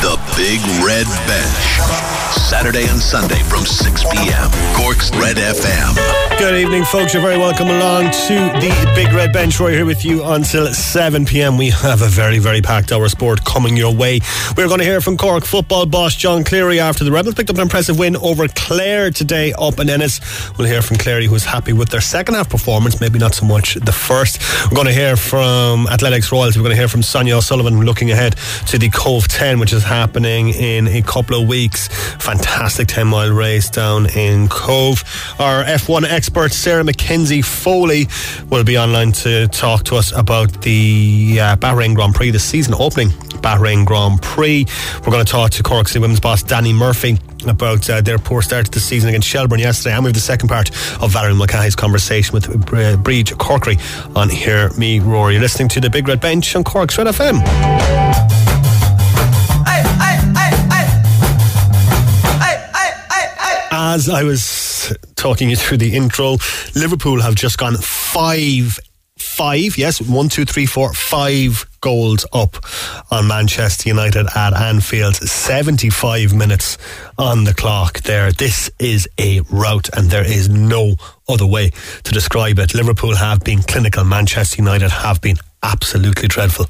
The Big Red Bench. Saturday and Sunday from 6 p.m. Cork's Red FM. Good evening, folks. You're very welcome along to the Big Red Bench. We're here with you until 7 p.m. We have a very, very packed hour sport coming your way. We're going to hear from Cork football boss John Cleary after the Rebels picked up an impressive win over Clare today up in Ennis. We'll hear from Cleary, who's happy with their second half performance, maybe not so much the first. We're going to hear from Athletics Royals. We're going to hear from Sonia O'Sullivan looking ahead to the Cobh 10, which is happening in a couple of weeks. Fantastic 10-mile race down in Cobh. Our F1 expert Sarah McKenzie-Foley will be online to talk to us about the Bahrain Grand Prix, the season opening Bahrain Grand Prix. We're going to talk to Cork City women's boss Danny Murphy about their poor start to the season against Shelbourne yesterday, and we have the second part of Valerie Mulcahy's conversation with Briege Corkery on Hear Me Roar. You're listening to The Big Red Bench on Cork's Red FM. As I was talking you through the intro, Liverpool have just gone 5-5, yes, 1, 2, 3, 4, 5 goals up on Manchester United at Anfield. 75 minutes on the clock there. This is a rout and there is no other way to describe it. Liverpool have been clinical. Manchester United have been absolutely dreadful.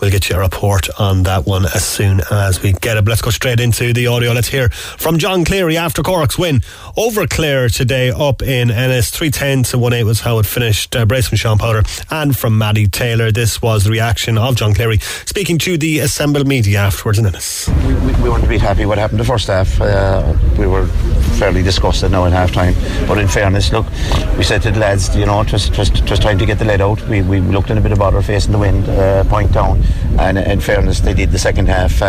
We'll get you a report on that one as soon as we get it. Let's go straight into the audio. Let's hear from John Cleary after Cork's win over Clare today up in Ennis. 3-10 to 1-8 was how it finished. A brace from Sean Powder and from Maddie Taylor. This was the reaction of John Cleary speaking to the assembled media afterwards in Ennis. We weren't a bit happy what happened the first half. We were fairly disgusted now in half time, but in fairness, look, we said to the lads, you know, just trying to get the lead out. We looked in a bit of bother facing the wind, point down, and in fairness they did the second half.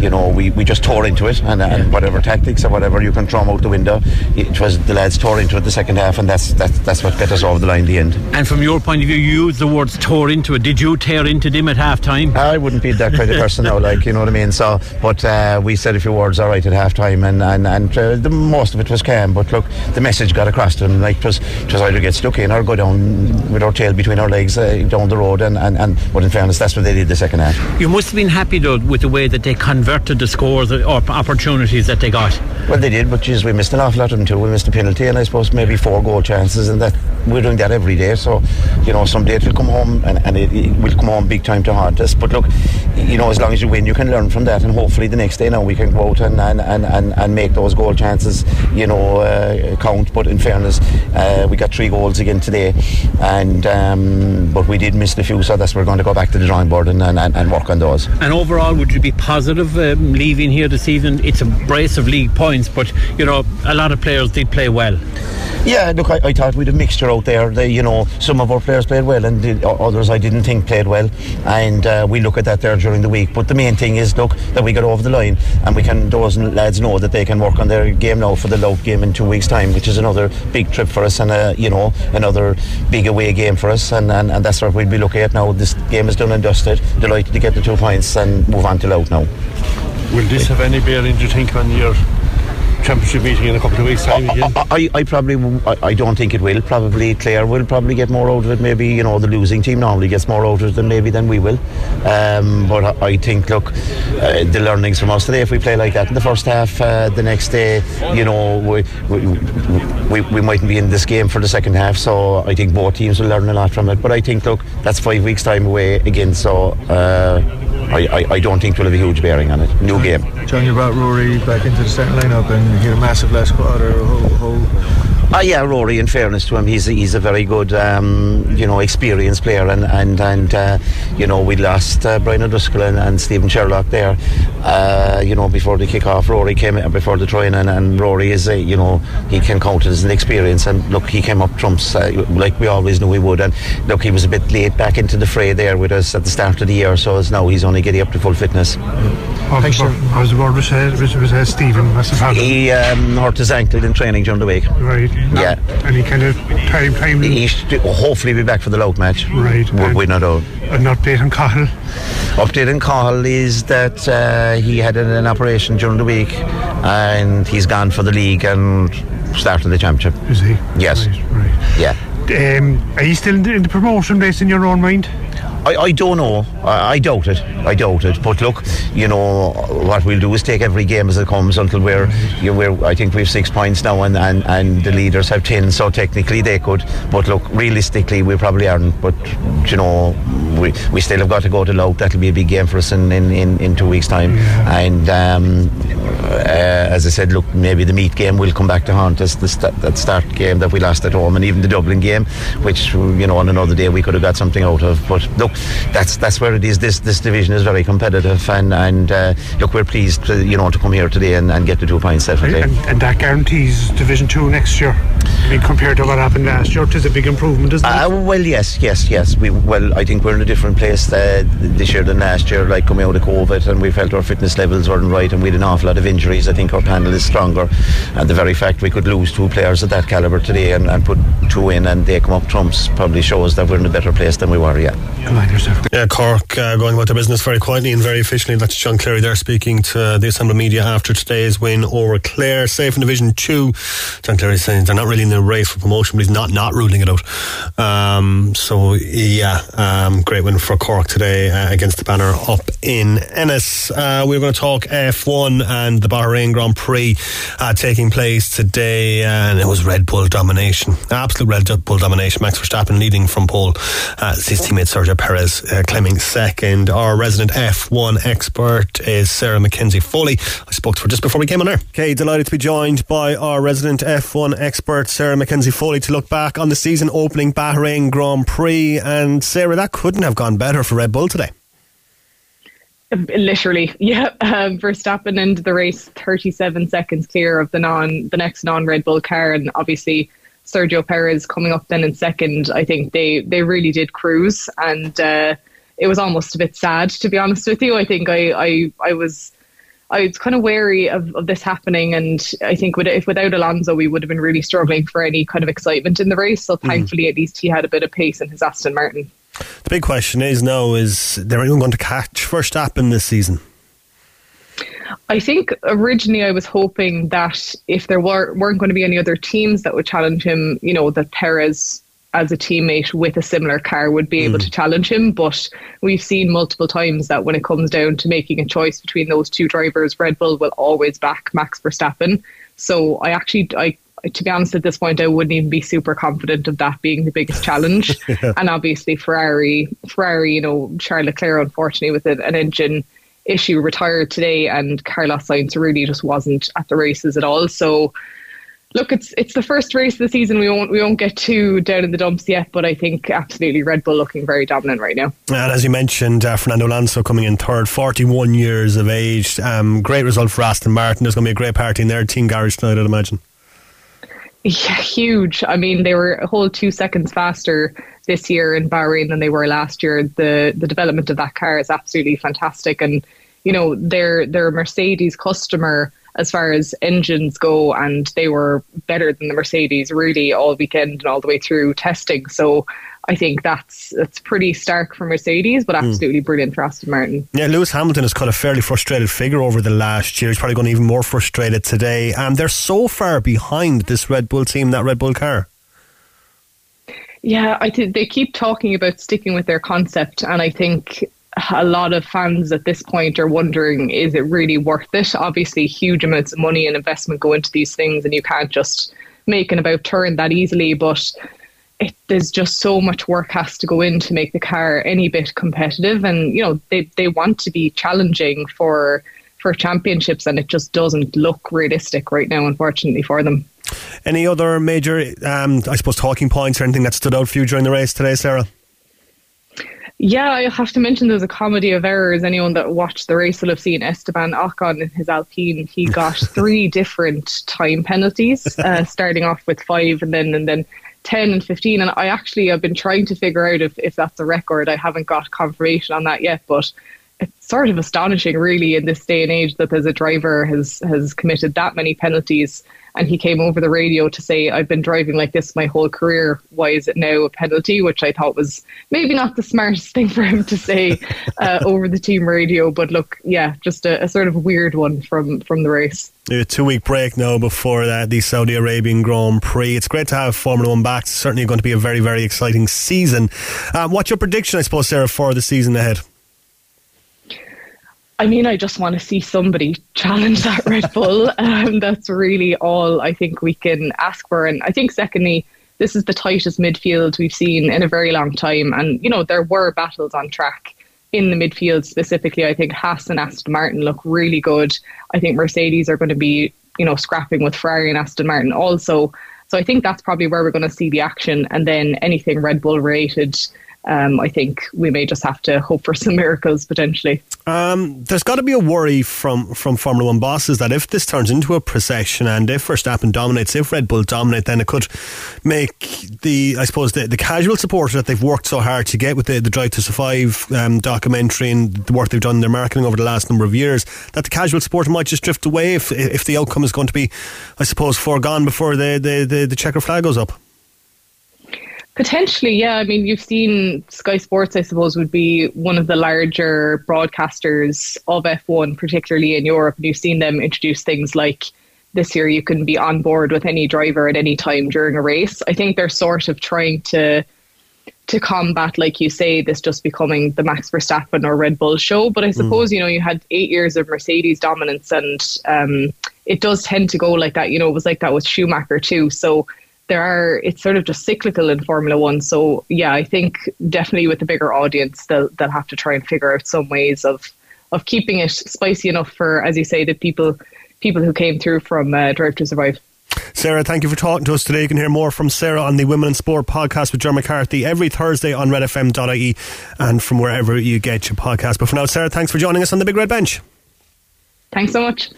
You know, we just tore into it, and whatever tactics or whatever you can throw them out the window, it was the lads tore into it the second half, and that's what got us over the line in the end. And from your point of view, you used the words tore into it. Did you tear into them at half time? I wouldn't be that kind of person now, like, you know what I mean. So, but we said a few words alright at half time, and the most of it was calm, but look, the message got across to them, like it was either get stuck in or go down with our tail between our legs down the road. And but in fairness, that's what they did the second half. You must have been happy though with the way that they converted the scores or opportunities that they got. Well, they did, but geez, we missed an awful lot of them too. We missed a penalty and I suppose maybe 4 goal chances, and that we're doing that every day. So, you know, someday it will come home, and it will come home big time to haunt us. But look, you know, as long as you win, you can learn from that, and hopefully the next day now we can go out and make those goal chances, you know, count. But in fairness, we got 3 goals again today, and but we did miss the few, so that's we're going to go back to the drawing board and work on those. And overall, would you be positive leaving here this evening? It's a brace of league points, but you know, a lot of players did play well. Yeah, look, I thought we'd have a mixture out there. You know, some of our players played well and others I didn't think played well, and we look at that there during the week. But the main thing is, look, that we got over the line, and we can those lads know that they can work on their game now for the Louth game in 2 weeks' time, which is another big trip for us, and you know, another big away game for us, and that's what we'd be looking at now. This game is done and dusted. Delighted to get the 2 points and move on to Louth now. Will this have any bearing, do you think, on your championship meeting in a couple of weeks' time again? I don't think it will. Probably Clare will probably get more out of it. Maybe, you know, the losing team normally gets more out of it than we will. But I think, look, the learnings from us today, if we play like that in the first half, the next day, you know, we mightn't be in this game for the second half. So I think both teams will learn a lot from it. But I think, look, that's 5 weeks' time away again. So I don't think it will have a huge bearing on it. New game. John, you brought Rory back into the starting lineup and you had a massive last quarter. Yeah, Rory, in fairness to him, he's a very good, you know, experienced player, and you know, we lost Brian O'Driscoll and Stephen Sherlock there, you know, before the kick-off. Rory came before the try-in, and Rory is you know, he can count as an experience, and look, he came up trumps like we always knew he would, and look, he was a bit late back into the fray there with us at the start of the year, so as now he's only getting up to full fitness. How's the word with Stephen? He hurt his ankle in training during the week. Right. Yeah. Any kind of time? He should hopefully be back for the Louth match. Right. We're not out. An update on Cahill? Update on Cahill is that he had an operation during the week and he's gone for the league and started the championship. Is he? Yes. Right. Yeah. Are you still in the promotion race in your own mind? I don't know. I doubt it. But look, you know, what we'll do is take every game as it comes until we're I think we've 6 points now, and the leaders have 10, so technically they could. But look, realistically, we probably aren't. But, you know, we still have got to go to Louth. That'll be a big game for us in 2 weeks' time. And as I said, look, maybe the Meath game will come back to haunt us, that start game that we lost at home, and even the Dublin game, which, you know, on another day we could have got something out of. But look, that's where it is. This division is very competitive, and look, we're pleased to, you know, to come here today and get the 2 points, definitely. And that guarantees Division 2 next year. I mean, compared to what happened last year, it is a big improvement, isn't it? Well, yes. Well, I think we're in a different place this year than last year, like coming out of COVID, and we felt our fitness levels weren't right, and we had an awful lot of injuries. I think our panel is stronger, and the very fact we could lose two players of that calibre today and put two in and they come up trumps probably shows that we're in a better place than we were. Yeah, Cork going about their business very quietly and very efficiently. That's John Cleary there speaking to the Assembly Media after today's win over Clare. Safe in Division 2. John Cleary saying they're not really in the race for promotion, but he's not ruling it out. Great win for Cork today against the Banner up in Ennis. We're going to talk F1 and the Bahrain Grand Prix taking place today, and it was Red Bull domination, absolute Red Bull domination. Max Verstappen leading from pole, his teammate Sergio Perez claiming second. Our resident F1 expert is Sarah McKenzie-Foley. I spoke to her just before we came on air. Okay, delighted to be joined by our resident F1 expert Sarah McKenzie-Foley to look back on the season opening Bahrain Grand Prix. And Sarah, that couldn't have gone better for Red Bull today. Literally, yeah. Verstappen ended the race 37 seconds clear of the next non-Red Bull car, and obviously Sergio Perez coming up then in second. I think they really did cruise, and it was almost a bit sad, to be honest with you. I think I was kind of wary of this happening, and I think without Alonso we would have been really struggling for any kind of excitement in the race. So thankfully, at least he had a bit of pace in his Aston Martin. The big question is now, is there anyone going to catch Verstappen this season? I think originally I was hoping that if there weren't going to be any other teams that would challenge him, you know, that Perez as a teammate with a similar car would be able to challenge him. But we've seen multiple times that when it comes down to making a choice between those two drivers, Red Bull will always back Max Verstappen. So to be honest, at this point, I wouldn't even be super confident of that being the biggest challenge. Yeah. And obviously Ferrari, you know, Charles Leclerc, unfortunately, with an engine issue, retired today, and Carlos Sainz really just wasn't at the races at all. So, look, it's the first race of the season. We won't get too down in the dumps yet, but I think absolutely Red Bull looking very dominant right now. And as you mentioned, Fernando Alonso coming in third, 41 years of age. Great result for Aston Martin. There's going to be a great party in their team garage tonight, I'd imagine. Yeah, huge. I mean, they were a whole 2 seconds faster this year in Bahrain than they were last year. The development of that car is absolutely fantastic, and you know they're a Mercedes customer as far as engines go, and they were better than the Mercedes really all weekend and all the way through testing. So I think that's pretty stark for Mercedes, but absolutely brilliant for Aston Martin. Yeah, Lewis Hamilton has cut a fairly frustrated figure over the last year. He's probably going even more frustrated today. And they're so far behind this Red Bull team, that Red Bull car. Yeah, I think they keep talking about sticking with their concept, and I think a lot of fans at this point are wondering, is it really worth it? Obviously, huge amounts of money and investment go into these things, and you can't just make an about turn that easily, but there's just so much work has to go in to make the car any bit competitive, and you know they want to be challenging for championships, and it just doesn't look realistic right now, unfortunately, for them. Any other major, I suppose, talking points or anything that stood out for you during the race today, Sarah? Yeah, I have to mention there's a comedy of errors. Anyone that watched the race will have seen Esteban Ocon in his Alpine. He got 3 different time penalties, starting off with 5 and then 10 and 15, and I've been trying to figure out if that's a record. I haven't got confirmation on that yet, but it's sort of astonishing really in this day and age that there's a driver has committed that many penalties. And he came over the radio to say, I've been driving like this my whole career. Why is it now a penalty? Which I thought was maybe not the smartest thing for him to say over the team radio. But look, yeah, just a sort of weird one from the race. A 2-week break now before the Saudi Arabian Grand Prix. It's great to have Formula 1 back. It's certainly going to be a very, very exciting season. What's your prediction, I suppose, Sarah, for the season ahead? I mean, I just want to see somebody challenge that Red Bull. That's really all I think we can ask for. And I think, secondly, this is the tightest midfield we've seen in a very long time. And, you know, there were battles on track in the midfield specifically. I think Haas and Aston Martin look really good. I think Mercedes are going to be, you know, scrapping with Ferrari and Aston Martin also. So I think that's probably where we're going to see the action. And then anything Red Bull related, I think we may just have to hope for some miracles potentially. There's got to be a worry from Formula 1 bosses that if this turns into a procession and if Verstappen dominates, if Red Bull dominate, then it could make the casual supporter that they've worked so hard to get with the Drive to Survive documentary and the work they've done in their marketing over the last number of years, that the casual supporter might just drift away if the outcome is going to be, I suppose, foregone before the checker flag goes up. Potentially, yeah. I mean, you've seen Sky Sports, I suppose, would be one of the larger broadcasters of F1, particularly in Europe. And you've seen them introduce things like this year you can be on board with any driver at any time during a race. I think they're sort of trying to combat, like you say, this just becoming the Max Verstappen or Red Bull show. But I suppose, you know, you had 8 years of Mercedes dominance and it does tend to go like that. You know, it was like that with Schumacher too. So it's sort of just cyclical in Formula 1. So, yeah, I think definitely with the bigger audience, they'll have to try and figure out some ways of keeping it spicy enough for, as you say, the people who came through from Drive to Survive. Sarah, thank you for talking to us today. You can hear more from Sarah on the Women in Sport podcast with Ger McCarthy every Thursday on redfm.ie and from wherever you get your podcast. But for now, Sarah, thanks for joining us on the Big Red Bench. Thanks so much.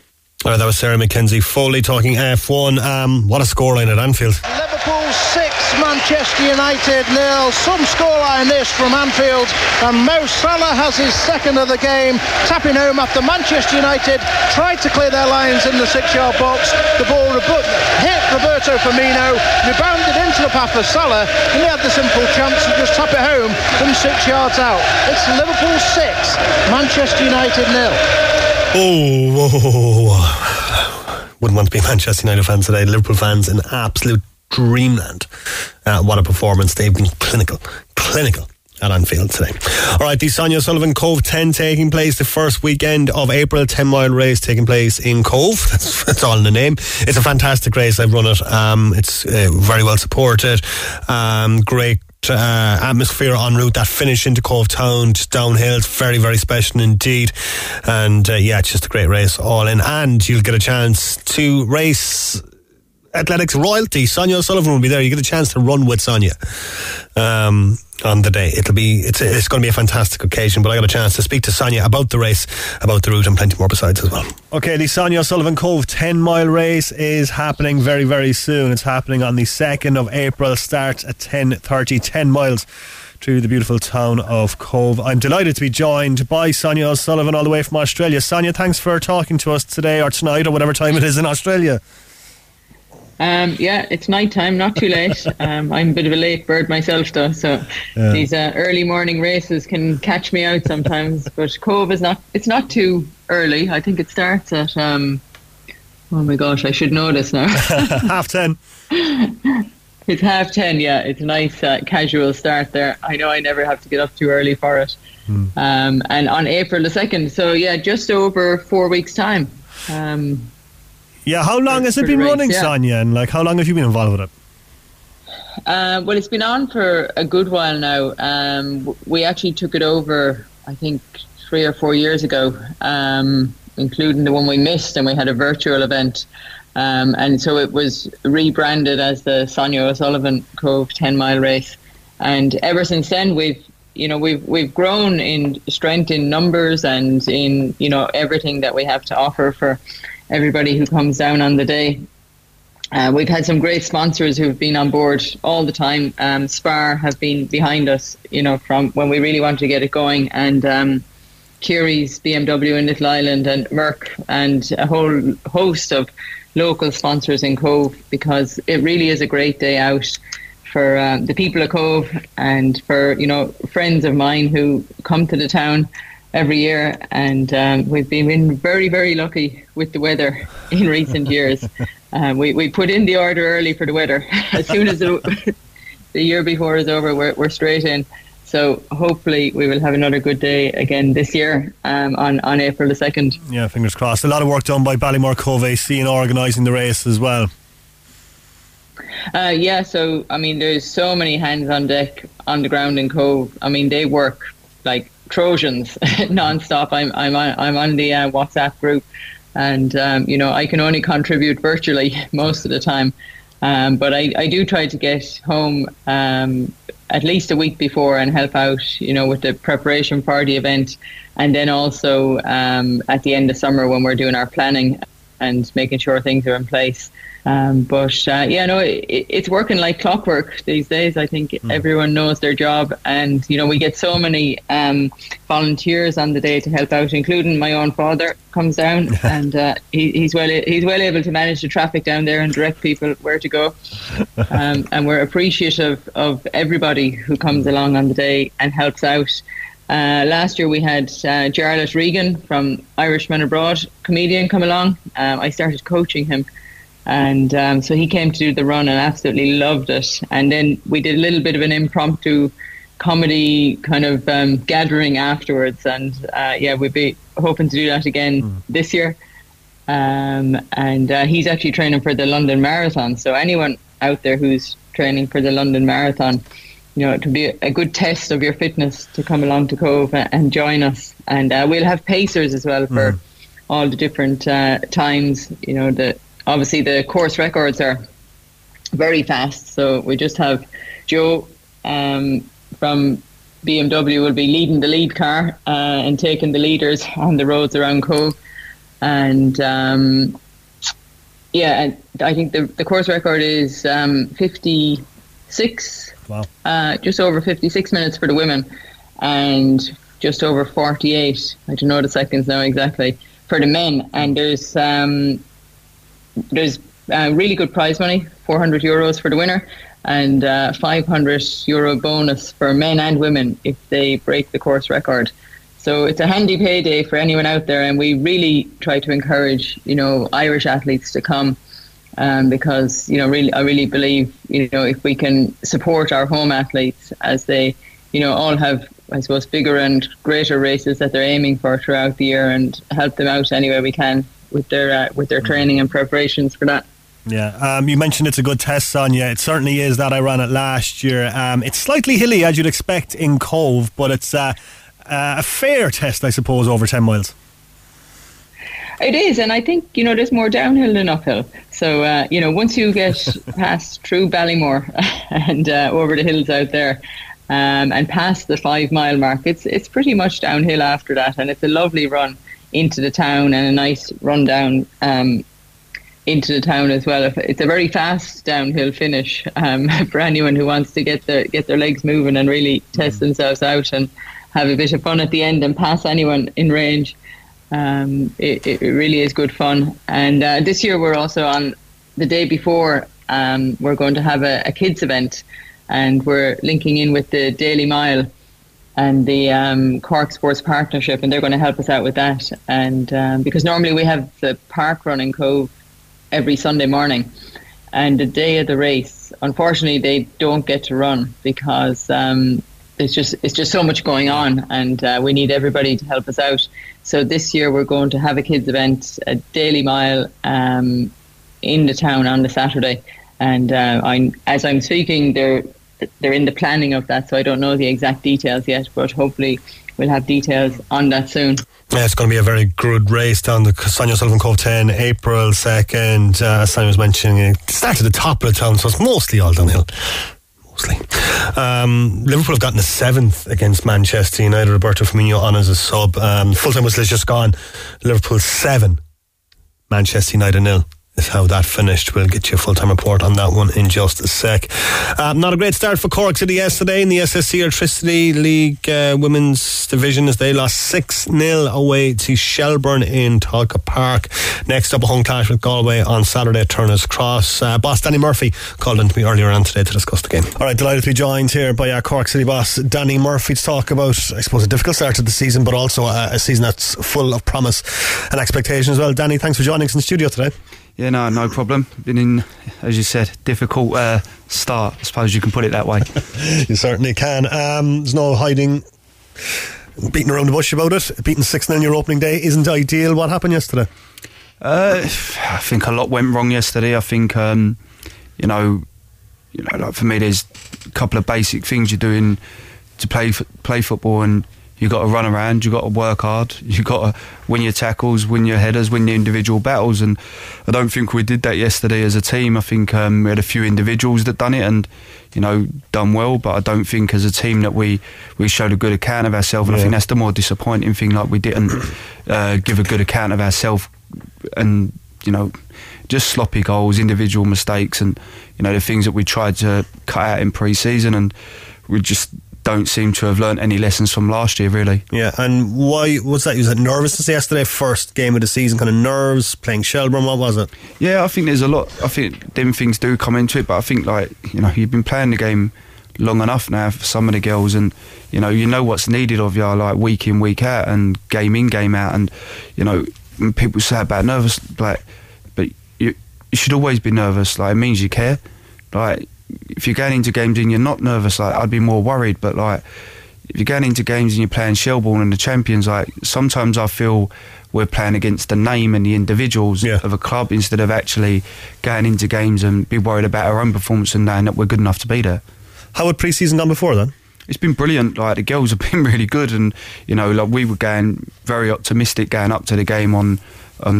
All right, that was Sarah McKenzie-Foley talking F1. What a scoreline at Anfield. Liverpool 6, Manchester United 0. Some scoreline this from Anfield. And Mo Salah has his second of the game, tapping home after Manchester United tried to clear their lines in the 6-yard box. The ball hit Roberto Firmino, rebounded into the path of Salah, and he had the simple chance to just tap it home from 6 yards out. It's Liverpool 6, Manchester United 0. Oh, whoa, whoa, whoa. Wouldn't want to be Manchester United fans today. Liverpool fans in absolute dreamland. What a performance. They've been clinical at Anfield today. All right, the Sonia O'Sullivan Cobh 10 taking place the first weekend of April. 10-mile race taking place in Cobh. That's all in the name. It's a fantastic race. I've run it. It's very well supported. Great atmosphere en route. That finish into Cobh Town just downhill, it's very, very special indeed. And it's just a great race all in, and you'll get a chance to race athletics royalty. Sonia O'Sullivan will be there. You get a chance to run with Sonia on the day. It's going to be a fantastic occasion, but I got a chance to speak to Sonia about the race, about the route, and plenty more besides as well. Okay, the Sonia O'Sullivan Cobh 10-mile race is happening very, very soon. It's happening on the 2nd of April, starts at 10:30, 10 miles through the beautiful town of Cobh. I'm delighted to be joined by Sonia O'Sullivan all the way from Australia. Sonia, thanks for talking to us today or tonight or whatever time it is in Australia. It's night time, not too late. I'm a bit of a late bird myself, though, so yeah. These early morning races can catch me out sometimes. But Cobh it's not too early. I think it starts at, oh my gosh, I should know this now. 10:30. It's 10:30, yeah. It's a nice casual start there. I know I never have to get up too early for it. And on April the 2nd, so yeah, just over 4 weeks' time. Yeah, how long has it been running, Sonia? And how long have you been involved with it? Well, it's been on for a good while now. We actually took it over, I think, 3 or 4 years ago, including the one we missed, and we had a virtual event. And so it was rebranded as the Sonia O'Sullivan Cobh 10-mile race. And ever since then, we've grown in strength, in numbers, and in everything that we have to offer for everybody who comes down on the day. We've had some great sponsors who've been on board all the time. Spar have been behind us, from when we really wanted to get it going, and Curie's, BMW in Little Island, and Merck, and a whole host of local sponsors in Cobh, because it really is a great day out for the people of Cobh and for, you know, friends of mine who come to the town every year, and we've been very, very lucky with the weather in recent years. We put in the order early for the weather. As soon as the year before is over, we're straight in. So hopefully we will have another good day again this year on April the 2nd. Yeah, fingers crossed. A lot of work done by Ballymore Cobh AC in organising the race as well. Yeah, so, I mean, there's so many hands on deck on the ground in Cobh. I mean, they work like Trojans non-stop. I'm on the WhatsApp group, and you know, I can only contribute virtually most of the time, but I do try to get home at least a week before and help out, you know, with the preparation for the event, and then also at the end of summer when we're doing our planning and making sure things are in place. Yeah, no, it's working like clockwork these days. I think everyone knows their job, and you know, we get so many volunteers on the day to help out, including my own father comes down, and he's well able to manage the traffic down there and direct people where to go. And we're appreciative of everybody who comes along on the day and helps out. Last year we had Jarlath Regan from Irishman Abroad, comedian, come along. I started coaching him, and so he came to do the run and absolutely loved it. And then we did a little bit of an impromptu comedy kind of gathering afterwards, and yeah, we'd be hoping to do that again this year. And he's actually training for the London Marathon, so anyone out there who's training for the London Marathon, you know, it could be a good test of your fitness to come along to Cobh and join us. And we'll have pacers as well for all the different times. You know, obviously the course records are very fast, so we just have Joe from BMW will be leading the lead car and taking the leaders on the roads around Cobh. And yeah, I think the course record is 56. Wow. Just over 56 minutes for the women, and just over 48, I don't know the seconds now exactly, for the men. And there's really good prize money, €400 for the winner, and €500 bonus for men and women if they break the course record. So it's a handy payday for anyone out there, and we really try to encourage, you know, Irish athletes to come. Because, you know, really, I really believe, you know, if we can support our home athletes as they, you know, all have, I suppose, bigger and greater races that they're aiming for throughout the year, and help them out any way we can with their training and preparations for that. Yeah, you mentioned it's a good test, Sonia. It certainly is. That I ran it last year. It's slightly hilly, as you'd expect in Cobh, but it's a fair test, I suppose, over 10 miles. It is, and I think, you know, there's more downhill than uphill. So, you know, once you get past through Ballymore and over the hills out there and past the 5 mile mark, it's pretty much downhill after that. And it's a lovely run into the town, and a nice run down into the town as well. It's a very fast downhill finish for anyone who wants to get their legs moving and really test themselves out and have a bit of fun at the end and pass anyone in range. It really is good fun. And this year we're also on the day before, we're going to have a kids event, and we're linking in with the Daily Mile and the Cork Sports Partnership, and they're going to help us out with that. And because normally we have the park run in Cobh every Sunday morning, and the day of the race, unfortunately, they don't get to run because it's just so much going on, and we need everybody to help us out. So this year we're going to have a kids event, a Daily Mile in the town on the Saturday, and as I'm speaking, they're in the planning of that, so I don't know the exact details yet, but hopefully we'll have details on that soon. Yeah, it's going to be a very good race down the Sonia O'Sullivan Cobh 10, April 2nd. As Sonia was mentioning, it started at the top of the town, so it's mostly all downhill. Liverpool have gotten a 7th against Manchester United. Roberto Firmino on as a sub. Full time whistle is just gone. Liverpool 7, Manchester United 0. is how that finished. We'll get you a full-time report on that one in just a sec. Not a great start for Cork City yesterday in the SSC Electricity League Women's Division as they lost 6-0 away to Shelbourne in Tolka Park. Next up, a home clash with Galway on Saturday at Turner's Cross. Boss Danny Murphy called in to me earlier on today to discuss the game. Alright, delighted to be joined here by our Cork City boss Danny Murphy to talk about, I suppose, a difficult start to the season, but also a season that's full of promise and expectation as well. Danny, thanks for joining us in the studio today. Yeah, no problem. Been in, as you said, difficult start, I suppose you can put it that way. You certainly can. There's no hiding, beating around the bush about it. Beating 6-0 on your opening day isn't ideal. What happened yesterday? I think a lot went wrong yesterday. I think, like for me, there's a couple of basic things you're doing to play football, and you've got to run around, you've got to work hard, you've got to win your tackles, win your headers, win the individual battles, and I don't think we did that yesterday as a team. I think we had a few individuals that done it and, done well, but I don't think as a team that we showed a good account of ourselves, and I think that's the more disappointing thing, like we didn't give a good account of ourselves, and, just sloppy goals, individual mistakes, and, the things that we tried to cut out in pre-season, and we just don't seem to have learnt any lessons from last year, really. Yeah, and why was that? Was it nervousness yesterday? First game of the season, kind of nerves, playing Shelbourne, what was it? Yeah, I think there's a lot. I think them things do come into it, but I think, you've been playing the game long enough now for some of the girls, and, you know what's needed of you, like, week in, week out, and game in, game out, and, people say about nervous, but you should always be nervous, it means you care, if you're going into games and you're not nervous, I'd be more worried, but if you're going into games and you're playing Shelbourne and the champions, sometimes I feel we're playing against the name and the individuals of a club instead of actually going into games and be worried about our own performance and knowing that we're good enough to be there. How had pre-season done before then? It's been brilliant. The girls have been really good, and we were going very optimistic going up to the game on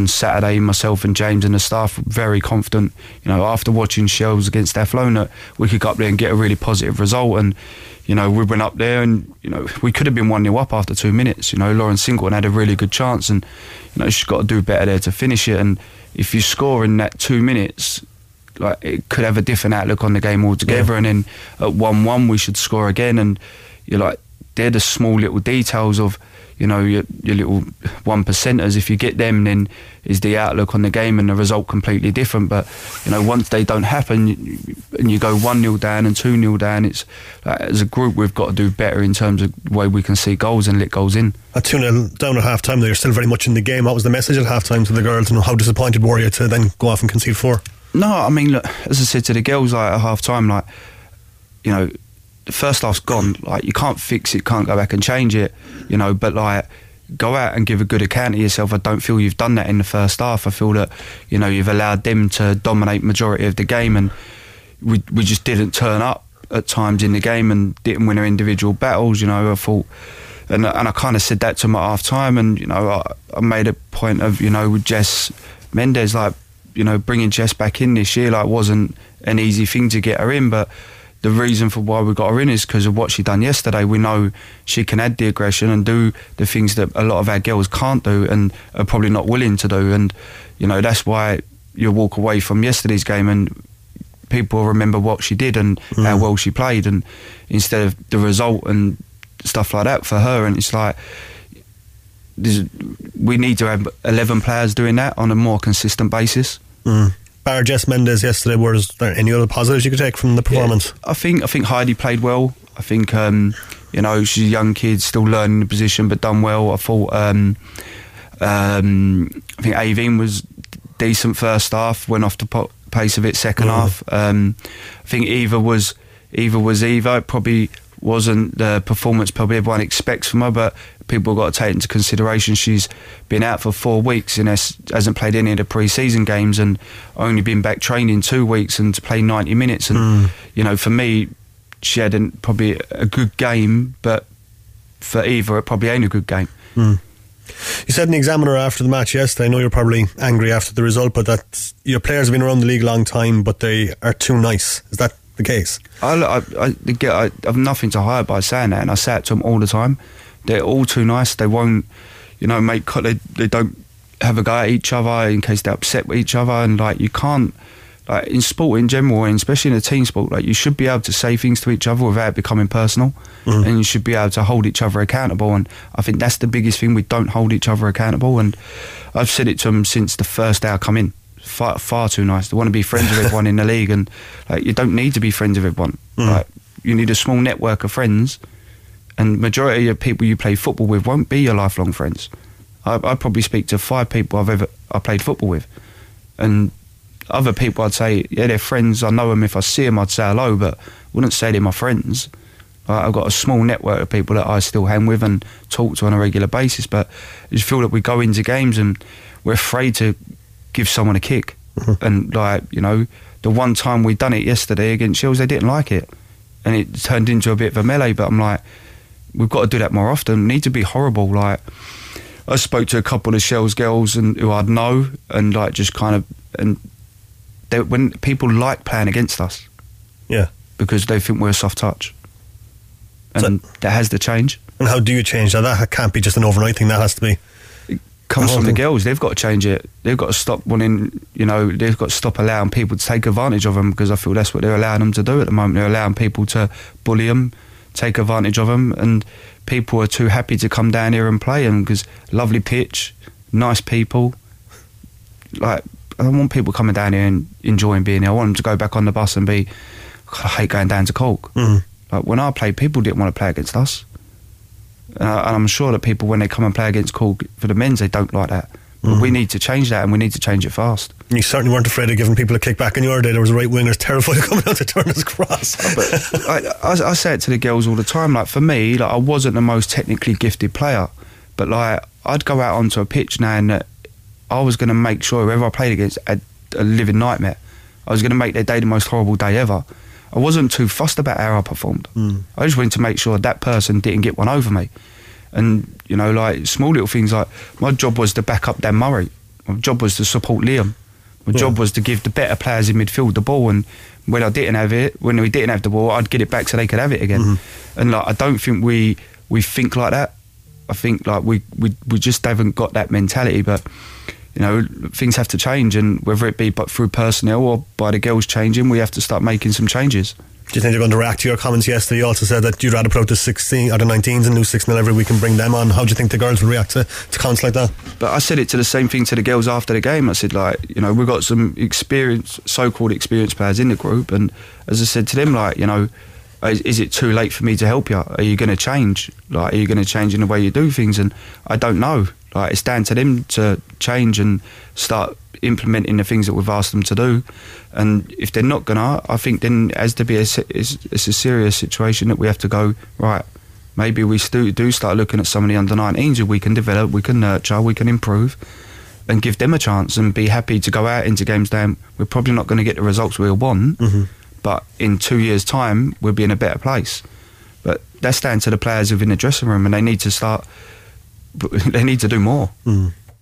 Saturday. Myself and James and the staff were very confident, after watching Shells against Athlone, that we could go up there and get a really positive result, and we went up there and we could have been 1-0 up after 2 minutes. Lauren Singleton had a really good chance, and she's got to do better there to finish it, and if you score in that 2 minutes, it could have a different outlook on the game altogether. And then at 1-1 we should score again, and they're the small little details of your little 1%ers. If you get them, then is the outlook on the game and the result completely different. But once they don't happen, and you go 1-0 down and 2-0 down, it's as a group we've got to do better in terms of the way we can see goals and let goals in. At 2-0 down at half time, they're still very much in the game. What was the message at half time to the girls, and how disappointed were you to then go off and concede 4? No, I mean, look, as I said to the girls at half time, the first half's gone. You can't fix it, can't go back and change it, but go out and give a good account of yourself. I don't feel you've done that in the first half. I feel that you've allowed them to dominate majority of the game, and we just didn't turn up at times in the game and didn't win our individual battles. I thought, and I kind of said that to my half time, and I made a point of with Jess Mendes, bringing Jess back in this year wasn't an easy thing to get her in, but the reason for why we got her in is because of what she done yesterday. We know she can add the aggression and do the things that a lot of our girls can't do and are probably not willing to do, and that's why you walk away from yesterday's game and people remember what she did and how well she played, and instead of the result and stuff like that for her. And it's we need to have 11 players doing that on a more consistent basis. Bar Jess Mendes yesterday, was there any other positives you could take from the performance? Yeah, I think Heidi played well. I think she's a young kid still learning the position, but done well. I thought I think Aveen was decent first half, went off the pace of it second half. I think Eva probably wasn't the performance probably everyone expects from her, but people have got to take into consideration she's been out for 4 weeks and hasn't played any of the pre-season games and only been back training 2 weeks and to play 90 minutes. And, for me, she had probably a good game, but for Eva, it probably ain't a good game. You said in the Examiner after the match yesterday, I know you're probably angry after the result, but that your players have been around the league a long time, but they are too nice. Is that the case? I have nothing to hide by saying that, and I say it to them all the time. They're all too nice. They won't, they don't have a go at each other in case they're upset with each other. And like, you can't, like, in sport in general, and especially in a team sport, like, you should be able to say things to each other without becoming personal, and you should be able to hold each other accountable. And I think that's the biggest thing, we don't hold each other accountable. And I've said it to them since the first day I come in, far too nice. They want to be friends with everyone in the league, and like, you don't need to be friends with everyone. Like, you need a small network of friends, and majority of people you play football with won't be your lifelong friends. I probably speak to 5 people I played football with, and other people I'd say, yeah, they're friends, I know them, if I see them I'd say hello, but I wouldn't say they're my friends. I've got a small network of people that I still hang with and talk to on a regular basis, but I just feel that we go into games and we're afraid to give someone a kick. And like, you know, the one time we done it yesterday against Shields, they didn't like it, and it turned into a bit of a melee. But I'm like, we've got to do that more often. We need to be horrible. Like, I spoke to a couple of Shells girls and who I'd know, and like, just kind of, and they, when people like playing against us, yeah, because they think we're a soft touch, and so, that has to change. And how do you change that? That can't be just an overnight thing. That has to be, it comes from the girls. They've got to change it. They've got to stop wanting, you know, they've got to stop allowing people to take advantage of them, because I feel that's what they're allowing them to do at the moment. They're allowing people to bully them, take advantage of them, and people are too happy to come down here and play them, because lovely pitch, nice people. Like, I don't want people coming down here and enjoying being here. I want them to go back on the bus and be, God, I hate going down to Cork. Like, when I played, people didn't want to play against us, and I'm sure that people, when they come and play against Cork for the men's, they don't like that. But we need to change that, and we need to change it fast. You certainly weren't afraid of giving people a kick back in your day. There was right wingers terrified of coming out to turn his cross. But I say it to the girls all the time. Like, for me, like, I wasn't the most technically gifted player, but like, I'd go out onto a pitch now, and I was going to make sure whoever I played against had a living nightmare. I was going to make their day the most horrible day ever. I wasn't too fussed about how I performed. I just wanted to make sure that person didn't get one over me. And, you know, like, small little things. Like, my job was to back up Dan Murray. My job was to support Liam. My job was to give the better players in midfield the ball, and when I didn't have it, when we didn't have the ball, I'd get it back so they could have it again. And like, I don't think we think like that. I think like we just haven't got that mentality. But, you know, things have to change, and whether it be but through personnel or by the girls changing, we have to start making some changes. Do you think they're going to react to your comments yesterday? You also said that you'd rather put out the 16 or the 19s and do 6-0 every week and bring them on. How do you think the girls will react to comments like that? But I said it to the same thing to the girls after the game. I said, like, you know, we've got some experience, so-called experienced players in the group, and as I said to them, like, you know, is it too late for me to help you? Are you going to change? Like, are you going to change in the way you do things? And I don't know. Like, it's down to them to change and start implementing the things that we've asked them to do. And if they're not gonna, I think then as to be it's a serious situation that we have to go, right, maybe we do start looking at some of the under-19s who we can develop, we can nurture, we can improve, and give them a chance, and be happy to go out into games down. We're probably not going to get the results we want, but in 2 years time we'll be in a better place. But that's down to the players within the dressing room, and they need to do more.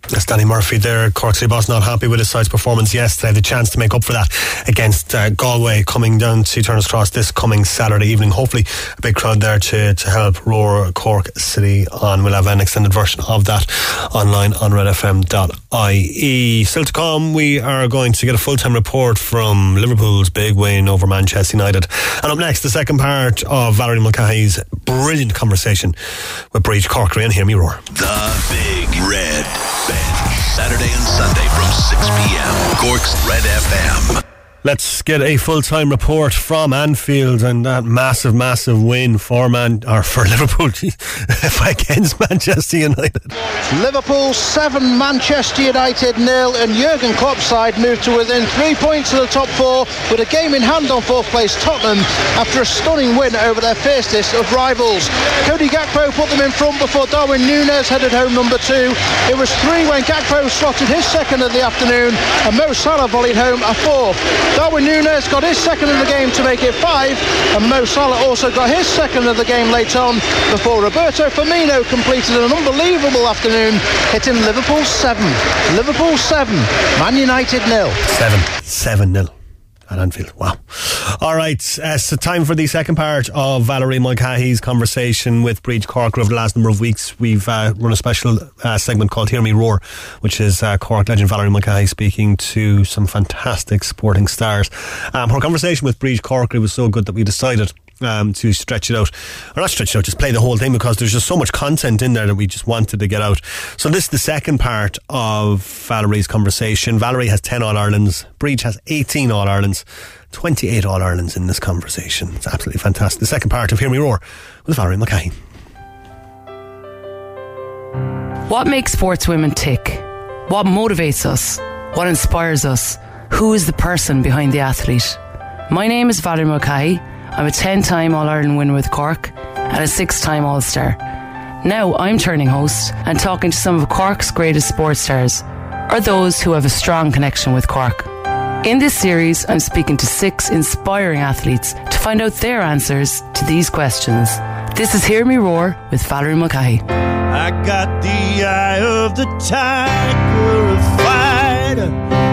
That's Danny Murphy there, Cork City boss, not happy with his side's performance yesterday. The chance to make up for that against Galway, coming down to Turner's Cross this coming Saturday evening. Hopefully a big crowd there to help roar Cork City on. We'll have an extended version of that online on redfm.ie. Still to come, we are going to get a full-time report from Liverpool's big win over Manchester United. And up next, the second part of Valerie Mulcahy's brilliant conversation with Briege Corkery and Hear Me Roar. The Big Red Bench, Saturday and Sunday from 6 p.m. Cork's Red FM. Let's get a full-time report from Anfield and that massive win for Liverpool against Manchester United. Liverpool 7, Manchester United 0, and Jurgen Klopp's side moved to within 3 points of the top four with a game in hand on fourth place Tottenham after a stunning win over their fiercest of rivals. Cody Gakpo put them in front before Darwin Núñez headed home number 2. It was 3 when Gakpo slotted his second of the afternoon, and Mo Salah volleyed home a 4th. Darwin Núñez got his second of the game to make it 5, and Mo Salah also got his second of the game late on before Roberto Firmino completed an unbelievable afternoon, hitting Liverpool 7, Man United 0. 7-0. at Anfield. Wow. Alright, so time for the second part of Valerie Mulcahy's conversation with Briege Corkery. Over the last number of weeks we've run a special segment called Hear Me Roar, which is Cork legend Valerie Mulcahy speaking to some fantastic sporting stars. Her conversation with Briege Corkery was so good that we decided to stretch it out, or not stretch it out, just play the whole thing, because there's just so much content in there that we just wanted to get out. So this is the second part of Valerie's conversation. Valerie has 10 All-Irelands, Briege has 18 All-Irelands, 28 All-Irelands in this conversation. It's absolutely fantastic. The second part of Hear Me Roar with Valerie Mulcahy. What makes sportswomen tick? What motivates us? What inspires us? Who is the person behind the athlete? My name is Valerie Mulcahy. I'm a 10-time All-Ireland winner with Cork and a 6-time All-Star. Now I'm turning host and talking to some of Cork's greatest sports stars, or those who have a strong connection with Cork. In this series, I'm speaking to 6 inspiring athletes to find out their answers to these questions. This is Hear Me Roar with Valerie Mulcahy. I got the eye of the tiger, a fighter,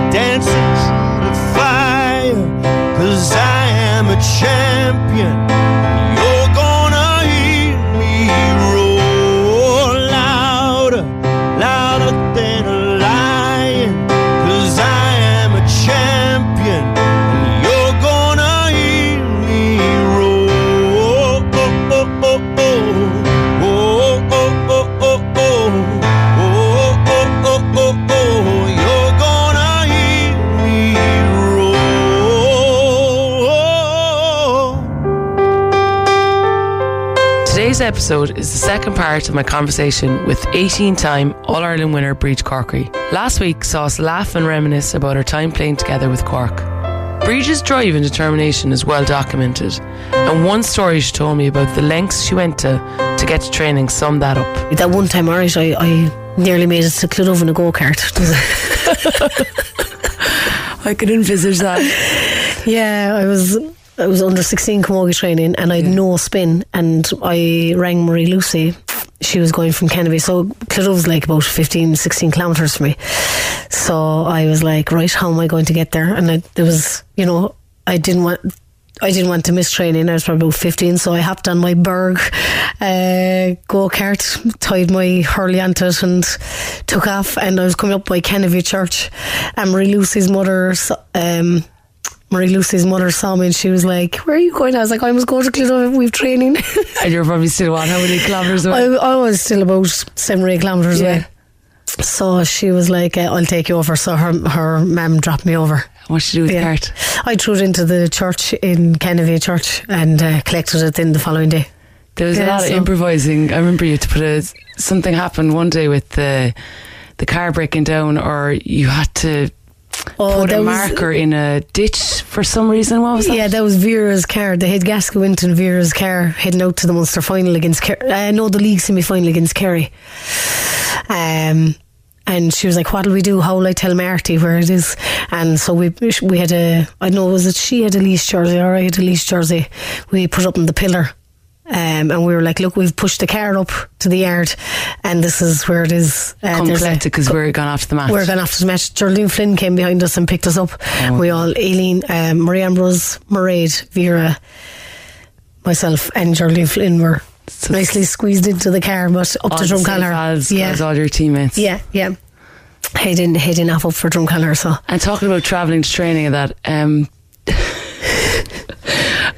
dancing through the fire, 'cause I am a champion. You're gonna hear me roar louder, louder than a lion, 'cause I am a champion. And you're gonna hear me roar. You're gonna hear me roar. Today's episode is the second part of my conversation with 18-time All-Ireland winner Briege Corkery. Last week saw us laugh and reminisce about her time playing together with Cork. Briege's drive and determination is well documented, and one story she told me about the lengths she went to get to training summed that up. That one time, alright, I nearly made it to Clonov in a go-kart. I could envisage that. Yeah, I was under 16 camogie training, and I had no spin, and I rang Marie Lucy. She was going from Kennedy, so Clonov was like about 15-16 kilometres from me. So I was like, right, how am I going to get there? And there was, you know, I didn't want to miss training. I was probably about 15, so I hopped on my Berg go-kart, tied my hurley onto it and took off, and I was coming up by Kennedy Church, and Marie Lucy's mother saw me, and she was like, where are you going? I was like, I must go to Clonov, we've training. And you're probably still on how many kilometres away? I was still about 7 or 8 kilometres away. So she was like, I'll take you over. So her mum dropped me over. What did you do with the cart? I threw it into the church in Kennedy Church and collected it then the following day. There was a lot of improvising. I remember you had to put something happened one day with the car breaking down, or you had to put a marker in a ditch for some reason. What was that? Yeah, that was Vera's car. They had Gasco Winton and Vera's car heading out to the Munster final against the league semi-final against Kerry. And she was like, what'll we do? How'll I tell Marty where it is? And so we had she had a lease jersey, or I had a lease jersey. We put up on the pillar, and we were like, look, we've pushed the car up to the yard, and this is where it is. Come collect it, because we're gone after the match. Geraldine Flynn came behind us and picked us up. Oh. We all, Aileen, Marie Ambrose, Mairead, Vera, myself and Geraldine Flynn were nicely squeezed into the car, but up to Drumcollar. As all your teammates. Yeah, yeah. Heading off up for Drumcollar. So. And talking about travelling to training and that,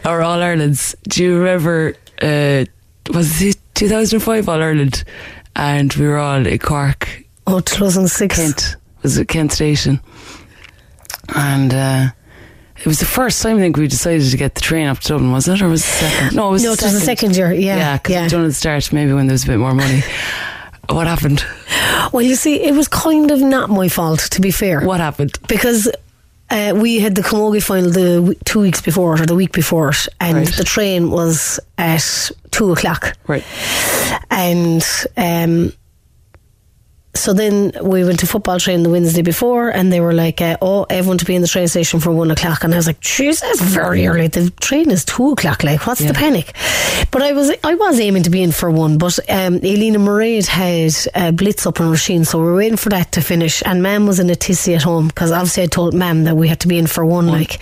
our All Irelands. Do you remember? Was it 2005 All Ireland? And we were all in Cork. Oh, 2006. Kent was at Kent Station, and. It was the first time I think we decided to get the train up to Dublin, was it? Or was it the second? No, it was the second year, yeah. Yeah, because we'd done at the start, maybe when there was a bit more money. What happened? Well, you see, it was kind of not my fault, to be fair. What happened? Because we had the camogie final the week before it, and the train was at 2:00. Right. And So then we went to football training the Wednesday before, and they were like, oh, everyone to be in the train station for 1 o'clock. And I was like, jeez, that's very early. The train is 2 o'clock. Like, what's the panic? But I was aiming to be in for one, but Elena Murray had blitz up on Roisin, so we were waiting for that to finish. And Mam was in a tizzy at home, because obviously I told Mam that we had to be in for one. Like,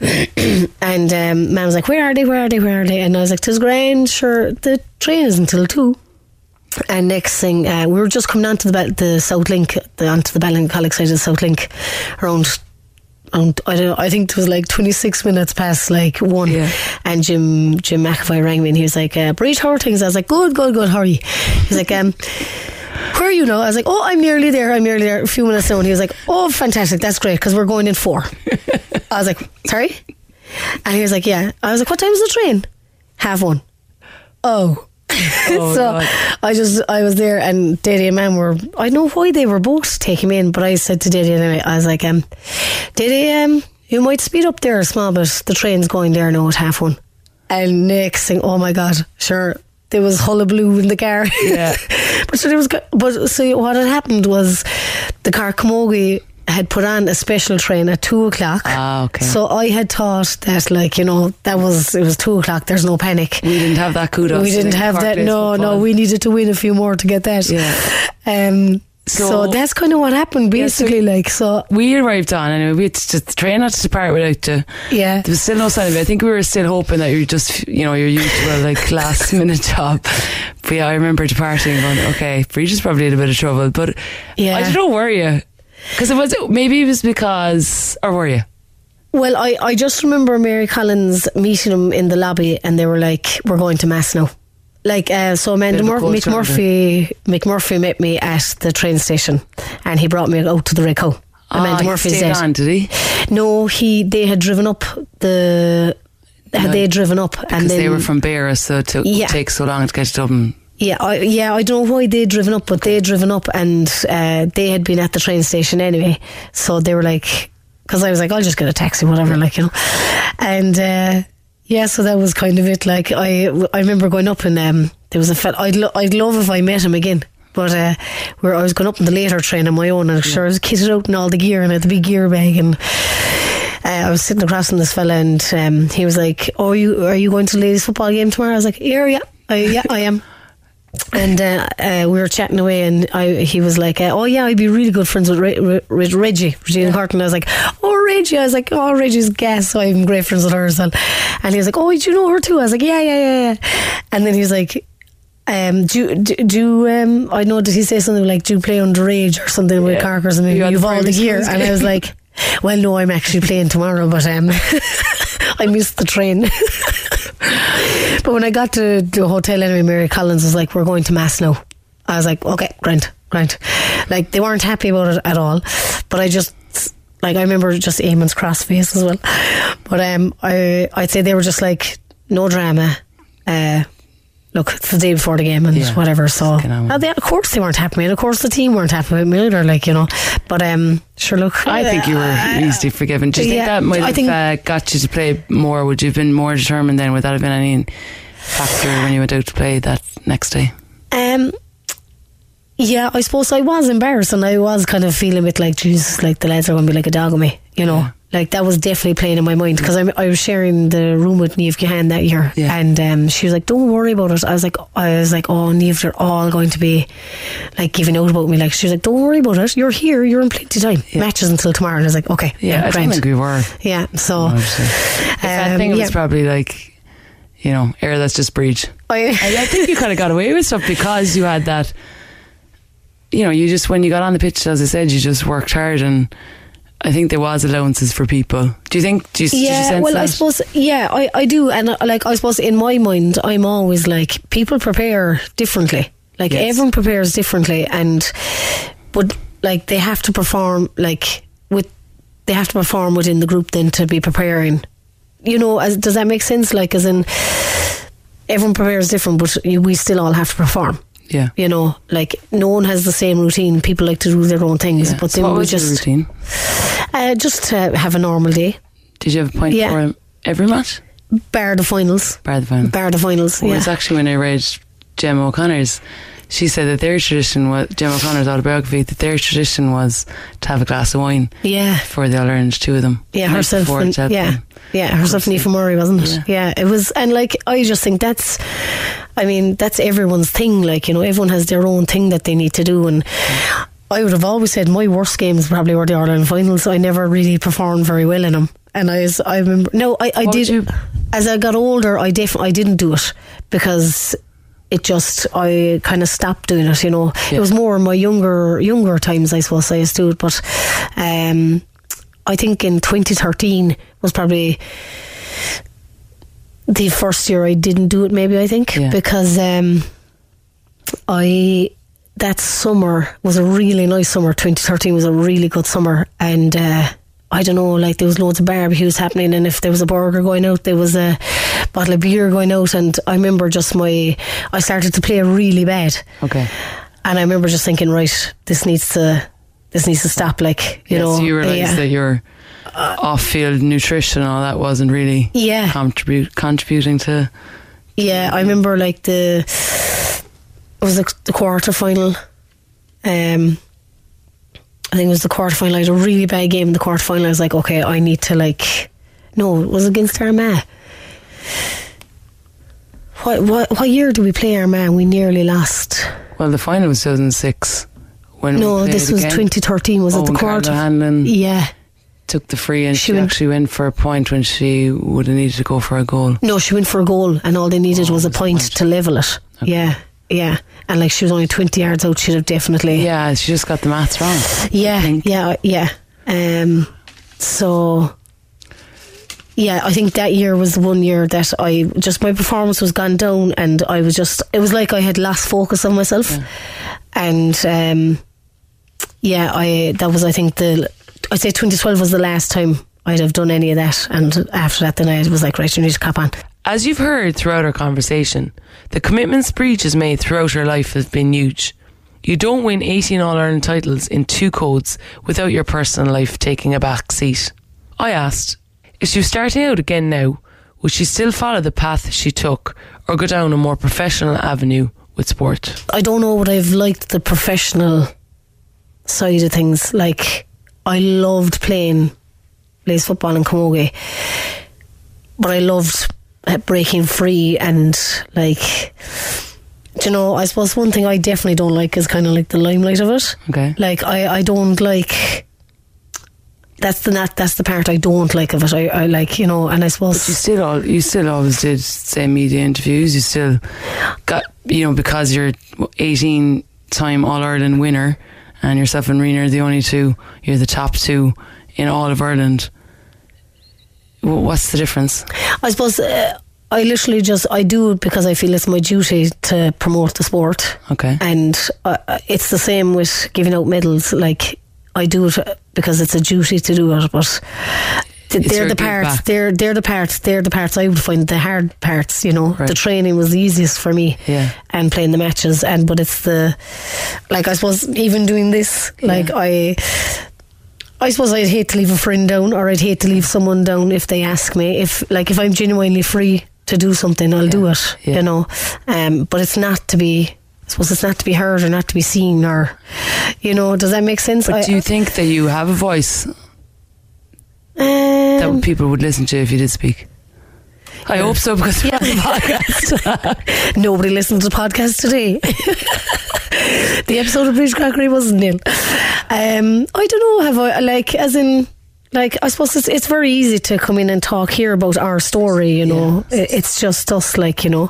and Mam was like, where are they? And I was like, 'tis grand, sure, the train is until 2. And next thing, we were just coming onto the South Link, onto the Ballincollig side of the South Link, around I don't know, I think it was like 26 minutes past like 1. Yeah. And Jim McAvoy rang me and he was like, Briege, how are things? I was like, good, how are you? He's like, where are you now? I was like, oh, I'm nearly there, a few minutes now. And he was like, oh, fantastic, that's great, because we're going in 4. I was like, sorry? And he was like, yeah. I was like, what time is the train? 1:30. Oh, so God. I was there, and Daddy and Mam were, I know why they were both taking me in, but I said to Daddy anyway, I was like, Daddy, you might speed up there a small bit, the train's going there now at 1:30. And next thing, oh my God, sure, there was hullabaloo in the car. Yeah. but what had happened was the Carcamogie had put on a special train at 2 o'clock. Ah, okay. So I had thought that, like, you know, it was 2 o'clock, there's no panic. We didn't have that kudos. We didn't have that, no, we needed to win a few more to get that. Yeah. So that's kind of what happened, basically. Yeah, so we arrived on, and we had to train not to depart without you. Yeah. There was still no sign of it. I think we were still hoping that you're just, you know, your usual like last minute job. But yeah, I remember departing and going, okay, Briege is probably in a bit of trouble, but yeah. I don't worry you. Because were you? Well, I just remember Mary Collins meeting him in the lobby, and they were like, we're going to Mass now. Like, so Amanda McMurphy met me at the train station, and he brought me out to the Red Cow. Amanda Murphy's stayed on, did he? No, they had driven up because they were from Beira, so it takes so long to get to Dublin. Yeah, I don't know why they'd driven up, but they'd driven up, and they had been at the train station anyway. So they were like, because I was like, I'll just get a taxi, whatever, like, you know. And so that was kind of it. Like, I remember going up, and there was a fella, I'd love if I met him again. But I was going up in the later train on my own, and sure, I was kitted out in all the gear, and I had the big gear bag, and I was sitting across from this fella, and he was like, oh, are you going to the ladies football game tomorrow? I was like, yeah, I am. And we were chatting away, and he was like, oh yeah, I'd be really good friends with Regina Horton. I was like, oh, Reggie's gas, so I'm great friends with her as well. And he was like, oh, do you know her too? I was like, yeah. And then he was like, I know that he said something like, do you play underage or something with Corkers, and you've all the gear. And I was like, well, no, I'm actually playing tomorrow, but I missed the train. But when I got to the hotel anyway, Mary Collins was like, we're going to Mass now. I was like, okay, grand. Like, they weren't happy about it at all, but I just, like, I remember just Eamon's cross face as well. But I'd say they were just like, no drama, look, it's the day before the game and whatever. So of course they weren't happy, and of course the team weren't happy with me either, like, you know. But sure, look, I think you were easily forgiven. Do you think that might have got you to play more? Would you have been more determined then? Would that have been any factor when you went out to play that next day? Yeah, I suppose I was embarrassed, and I was kind of feeling a bit like, Jesus, like, the lads are going to be like a dog on me, you know. Yeah. Like, that was definitely playing in my mind, because I was sharing the room with Niamh Gahan that year, and she was like, don't worry about it. I was like, oh, Niamh, they're all going to be like giving out about me. Like, she was like, don't worry about it, you're here, you're in plenty of time, matches until tomorrow. And I was like, okay, I don't think we were, so that thing was probably like, you know, that's just Briege. I think you kind of got away with stuff because you had that, you know, you just, when you got on the pitch, as I said, you just worked hard, and I think there was allowances for people. Do you think? Did you sense that? I suppose, I do. And like, I suppose in my mind, I'm always like, people prepare differently. Like, everyone prepares differently, but like, they have to perform within the group then to be preparing. You know, does that make sense? Like, as in, everyone prepares different, but we still all have to perform. Yeah. You know, like, no one has the same routine. People like to do their own things. Yeah. But then we just. What was your routine? Just have a normal day. Did you have a point for every match? Bar the finals. Bar the finals. It was actually when I read Gemma O'Connor's she said that their tradition was, Jim O'Connor's autobiography, that their tradition was to have a glass of wine for the All-Ireland, two of them. Yeah, herself and herself and Aoife Murray, wasn't it? Yeah, it was. And like, I just think that's, I mean, that's everyone's thing. Like, you know, everyone has their own thing that they need to do. And I would have always said my worst games probably were the All-Ireland finals. I never really performed very well in them. And I remember, no, I did. As I got older, I didn't do it because it just, I kind of stopped doing it, you know. Yeah. It was more in my younger times, I suppose, I used to do it. But I think in 2013 was probably the first year I didn't do it, maybe, I think, because that summer was a really nice summer. 2013 was a really good summer, and I don't know, like, there was loads of barbecues happening, and if there was a burger going out, there was a bottle of beer going out. And I remember just I started to play really bad. Okay. And I remember just thinking, right, this needs to stop, like, you know. So you realised that your off-field nutrition and all that wasn't really contributing to... Yeah, I remember, like, the quarterfinal. I think it was the quarterfinal. I had a really bad game in the quarterfinal. I was like, okay, I need to, like... No, it was against Armagh. What year did we play Armagh? We nearly lost. Well, the final was 2006. No, this was 2013. Was it the quarter? Hanlon took the free, and she actually went for a point when she would have needed to go for a goal. No, she went for a goal, and all they needed was a point to level it. Okay. Yeah. And like, she was only 20 yards out, she'd have definitely... Yeah, she just got the maths wrong. Yeah. So, yeah, I think that year was the one year that my performance was gone down, and I was just... It was like I had lost focus on myself. Yeah. And, I'd say 2012 was the last time I'd have done any of that. And after that, then I was like, right, you need to cop on. As you've heard throughout our conversation, the commitments Briege has made throughout her life has been huge. You don't win 18 All-Ireland titles in two codes without your personal life taking a back seat. I asked, if she was starting out again now, would she still follow the path she took or go down a more professional avenue with sport? I don't know, what I've liked the professional side of things. Like, I loved playing football in Camogie, but I loved breaking free, and like, you know, I suppose one thing I definitely don't like is kind of like the limelight of it. Okay. Like, I don't like... That's the part I don't like of it. I like, you know, and I suppose... But you still always did, say, media interviews. You still got, you know, because you're 18-time All-Ireland winner, and yourself and Reena are the only two, you're the top two in all of Ireland. What's the difference? I suppose I literally just, I do it because I feel it's my duty to promote the sport. Okay. And it's the same with giving out medals. Like, I do it because it's a duty to do it, but they're the parts I would find the hard parts, you know. Right. The training was the easiest for me, and playing the matches, but it's the, like, I suppose even doing this, like, I suppose I'd hate to leave a friend down, or I'd hate to leave someone down if they ask me. If I'm genuinely free to do something, I'll do it, you know. But it's not to be, I suppose it's not to be heard or not to be seen, or, you know, does that make sense? But do you think that you have a voice that people would listen to if you did speak? I hope so, because we're on the podcast. Nobody listened to the podcast today. The episode of Briege Corkery wasn't nil. I don't know, have I, like, as in, like, I suppose it's very easy to come in and talk here about our story, you know. Yeah. It's just us, like, you know.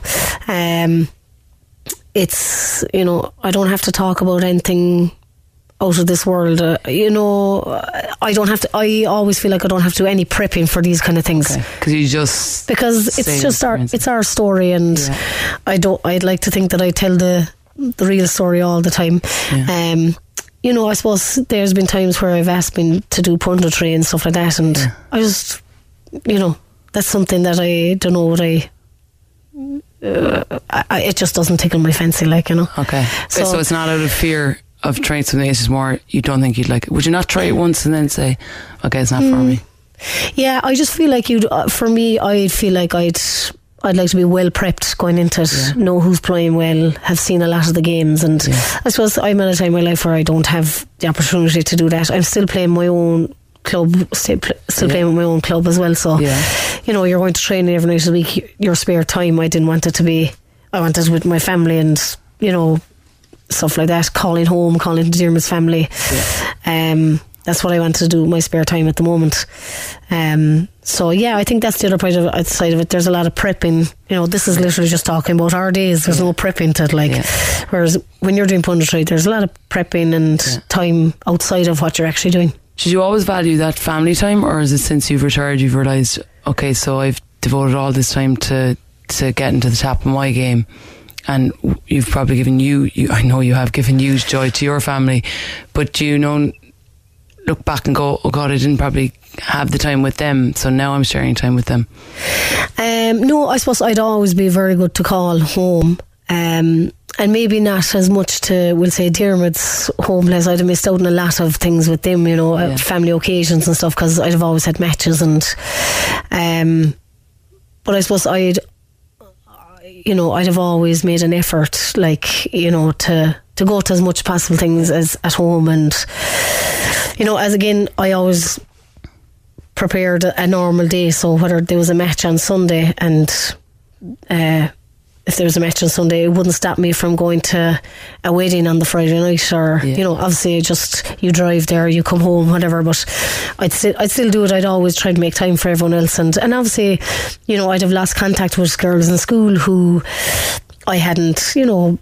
It's, you know, I don't have to talk about anything out of this world, you know. I always feel like I don't have to do any prepping for these kind of things, because it's our story, and I'd like to think that I tell the real story all the time. You know, I suppose there's been times where I've asked me to do punditry and stuff like that, and I just, you know, that's something that I don't know what I it just doesn't tickle my fancy, like, you know. Okay. So it's not out of fear of trying something, it's just more you don't think you'd like it. Would you not try it once and then say, okay, it's not for me? Yeah, I just feel like for me, I'd feel like I'd I'd like to be well prepped going into it, know who's playing well, have seen a lot of the games, and I suppose I'm at a time in my life where I don't have the opportunity to do that. I'm still playing my own club, playing with my own club as well, so you know, you're going to train every night of the week, your spare time. I didn't want it to be, I wanted it with my family and, you know, stuff like that, calling home, calling to Dermot's family. That's what I want to do with my spare time at the moment. So yeah, I think that's the other part of it, side of it. There's a lot of prepping. You know, this is literally just talking about our days. There's no prepping to it, like. Whereas when you're doing punditry, there's a lot of prepping and time outside of what you're actually doing. Did you always value that family time, or is it since you've retired you've realised, okay, so I've devoted all this time to getting to the top of my game, and you've probably given I know you have given huge joy to your family, but do you know, look back and go, oh God, I didn't probably have the time with them, so now I'm sharing time with them? No, I suppose I'd always be very good to call home, and maybe not as much to, we'll say, Dermot's home place. I'd have missed out on a lot of things with them, you know, family occasions and stuff, because I'd have always had matches, and but I suppose I'd have always made an effort, like, you know, to go to as much possible things as at home. And, you know, as again, I always prepared a normal day. So whether there was a match on Sunday, and if there was a match on Sunday, it wouldn't stop me from going to a wedding on the Friday night, or you know, obviously just you drive there, you come home, whatever. But I'd still do it. I'd always try to make time for everyone else, and obviously, you know, I'd have lost contact with girls in school who I hadn't, you know,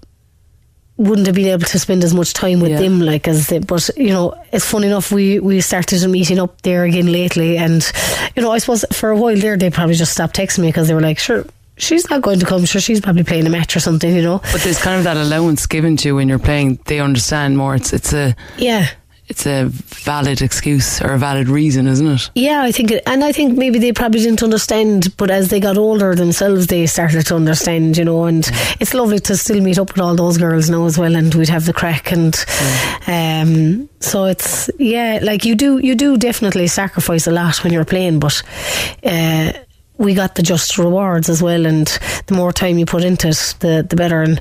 wouldn't have been able to spend as much time with them, like, as they, but you know, it's funny enough, we started meeting up there again lately, and you know, I suppose for a while there they probably just stopped texting me, because they were like, sure, she's not going to come, sure, she's probably playing a match or something, you know. But there's kind of that allowance given to you when you're playing. They understand more. It's a valid excuse, or a valid reason, isn't it? Yeah, I think it, and I think maybe they probably didn't understand, but as they got older themselves, they started to understand, you know. And it's lovely to still meet up with all those girls now as well, and we'd have the crack. And so it's, yeah, like, you do definitely sacrifice a lot when you're playing, but we got the just rewards as well, and the more time you put into it, the better. And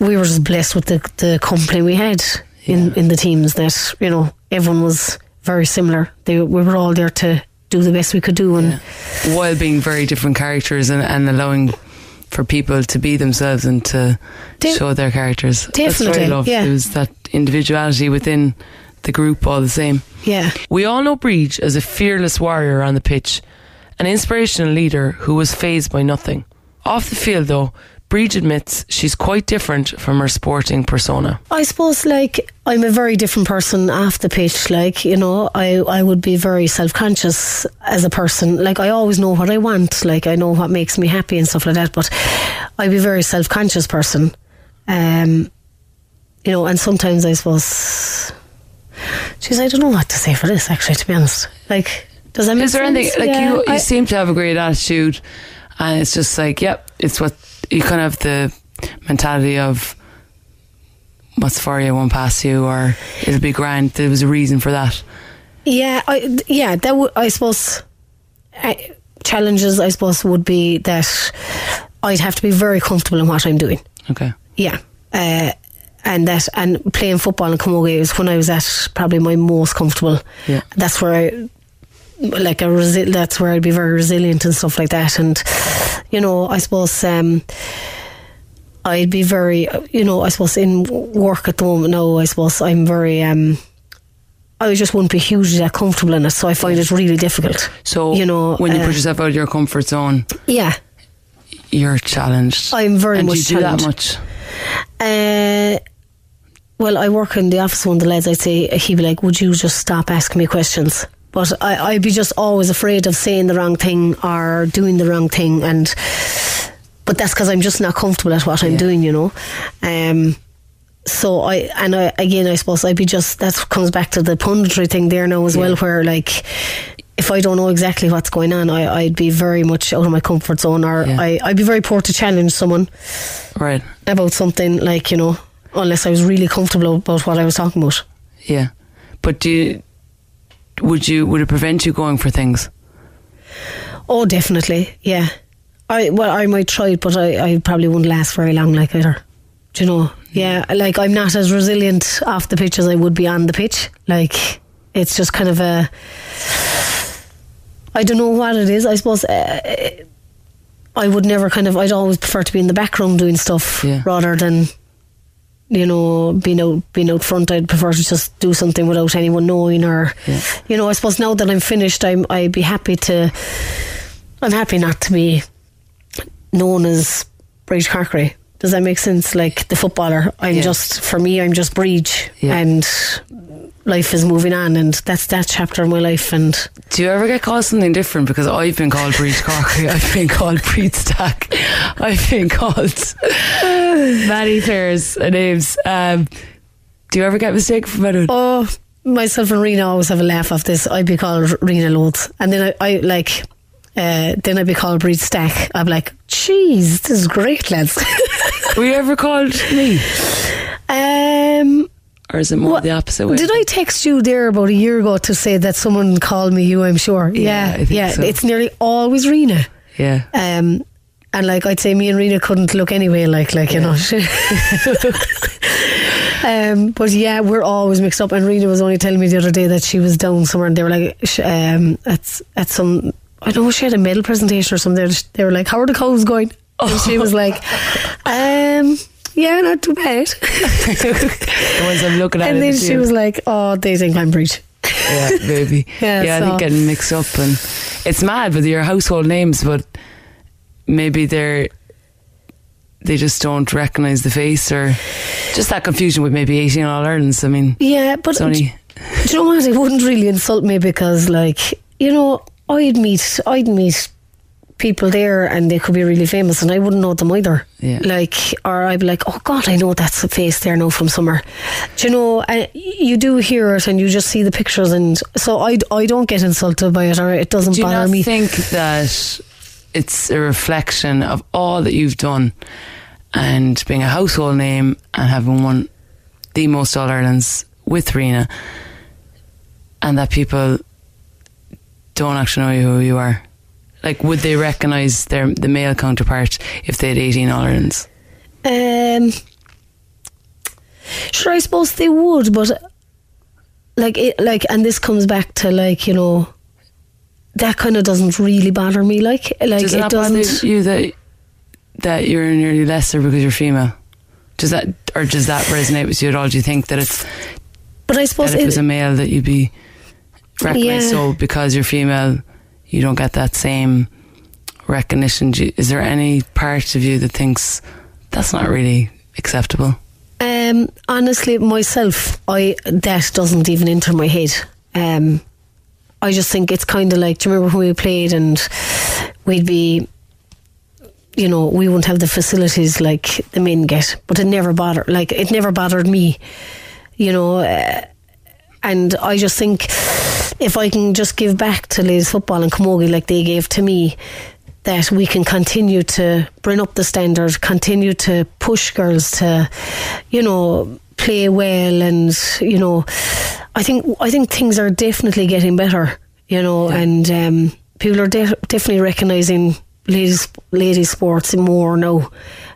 we were just blessed with the company we had. Yeah. In the teams, that, you know, everyone was very similar. We were all there to do the best we could do, and while being very different characters, and allowing for people to be themselves and to show their characters. Definitely, that's what I loved. It was that individuality within the group, all the same. Yeah, we all know Briege as a fearless warrior on the pitch, an inspirational leader who was fazed by nothing. Off the field, though, Briege admits she's quite different from her sporting persona. I suppose, like, I'm a very different person off the pitch. Like, you know, I would be very self-conscious as a person. Like, I always know what I want. Like, I know what makes me happy and stuff like that. But I'd be a very self-conscious person. You know, and sometimes I suppose... Jeez, I don't know what to say for this, actually, to be honest. Like, does that make sense? Is there anything... Like, you seem to have a great attitude, and it's just like, yep, it's what... You kind of have the mentality of what's for you won't pass you, or it'll be grand. There was a reason for that. Yeah, I suppose challenges, I suppose, would be that I'd have to be very comfortable in what I'm doing. Okay. Yeah. And playing football in Camogie is when I was at probably my most comfortable. Yeah. That's where that's where I'd be very resilient and stuff like that. And you know, I suppose I'd be very, you know, I suppose in work at the moment now, I suppose I'm very I just wouldn't be hugely that comfortable in it, so I find it really difficult. So, you know, when you put yourself out of your comfort zone, yeah, you're challenged. I'm very and much challenged. And do you do that much? Well, I work in the office, one of the lads, I'd say, he'd be like, would you just stop asking me questions? But I'd be just always afraid of saying the wrong thing or doing the wrong thing, but that's because I'm just not comfortable at what I'm doing, you know. I suppose I'd be just, that comes back to the punditry thing there now as well, where, like, if I don't know exactly what's going on, I'd be very much out of my comfort zone, or I'd be very poor to challenge someone about something, like, you know, unless I was really comfortable about what I was talking about. Yeah, but would it prevent you going for things? Oh, definitely, yeah. I might try it, but I probably wouldn't last very long, like, either. Do you know? Yeah, like, I'm not as resilient off the pitch as I would be on the pitch. Like, it's just kind of a... I don't know what it is. I suppose I would never kind of... I'd always prefer to be in the back room doing stuff rather than, you know, being out front. I'd prefer to just do something without anyone knowing or... Yeah. You know, I suppose now that I'm finished, I'd be happy to... I'm happy not to be known as Briege Corkery. Does that make sense? Like the footballer, I'm just Briege, and life is moving on, and that's that chapter of my life. And do you ever get called something different? Because I've been called Briege Corkery, I've been called Breed Stack, I've been called Maddie Taylor's names. Do you ever get mistaken for anyone? Oh, myself and Reena always have a laugh off this. I'd be called Reena Loth, and then then I'd be called Breed Stack. I'm like, jeez, this is great, lads. Were you ever called me? Or is it more the opposite way? Did I text you there about a year ago to say that someone called me you, I'm sure? Yeah, I think so. It's nearly always Reena. Yeah. And like, I'd say me and Reena couldn't look anyway like you know. But yeah, we're always mixed up. And Reena was only telling me the other day that she was down somewhere, and they were like, at some... I know she had a medal presentation or something. They were like, how are the cows going? And she was like, yeah, not too bad. The ones I'm looking at. And then she was like, oh, they think I'm Briege. Yeah, baby. I think getting mixed up, and it's mad with your household names, but maybe they just don't recognise the face, or just that confusion with maybe 18 All-Irelands. I mean, yeah, but do you know what? It wouldn't really insult me, because, like, you know, I'd meet people there and they could be really famous and I wouldn't know them either. Yeah. Like, or I'd be like, oh God, I know that's a face there now from somewhere. Do you know, you do hear it and you just see the pictures, and so I don't get insulted by it, or it doesn't bother me. Do you not think that it's a reflection of all that you've done and being a household name and having won the most All-Irelands with Reena, and that people don't actually know who you are? Like, would they recognise the male counterpart if they had 18 All-Irelands? Sure, I suppose they would, but and this comes back to, like, you know, that kind of doesn't really bother me. Like does it bother you that you're nearly lesser because you're female? Does that resonate with you at all? Do you think that it's? But I suppose that if it was a male, that you'd be recognized, so because you're female you don't get that same recognition. Is there any part of you that thinks that's not really acceptable? Honestly, myself, that doesn't even enter my head. I just think it's kind of like, do you remember when we played and we'd be, you know, we wouldn't have the facilities like the men get, but it never bothered me, you know. And I just think if I can just give back to ladies football and camogie like they gave to me, that we can continue to bring up the standard, continue to push girls to, you know, play well, and, you know, I think things are definitely getting better, you know, and people are definitely recognising ladies sports more now.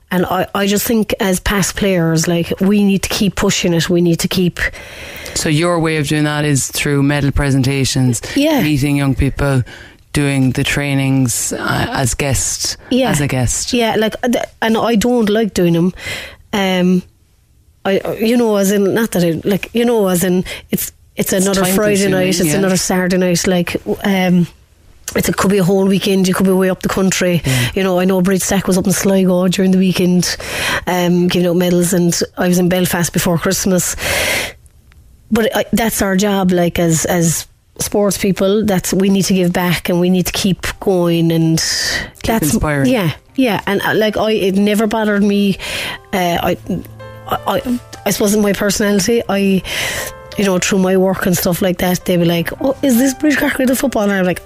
And I just think as past players, like, we need to keep pushing it. We need to keep... So your way of doing that is through medal presentations, meeting young people, doing the trainings as a guest. Yeah, like, and I don't like doing them. It's another Friday night, it's another Saturday night, like... It could be a whole weekend, you could be way up the country. Yeah. You know, I know Briege Stack was up in Sligo during the weekend, giving out medals, and I was in Belfast before Christmas. But that's our job, like, as sports people, we need to give back and we need to keep going, and that's inspiring. Yeah. And like, it never bothered me. I suppose in my personality, you know, through my work and stuff like that, they'd be like, oh, is this Briege Corkery the footballer? I'm like,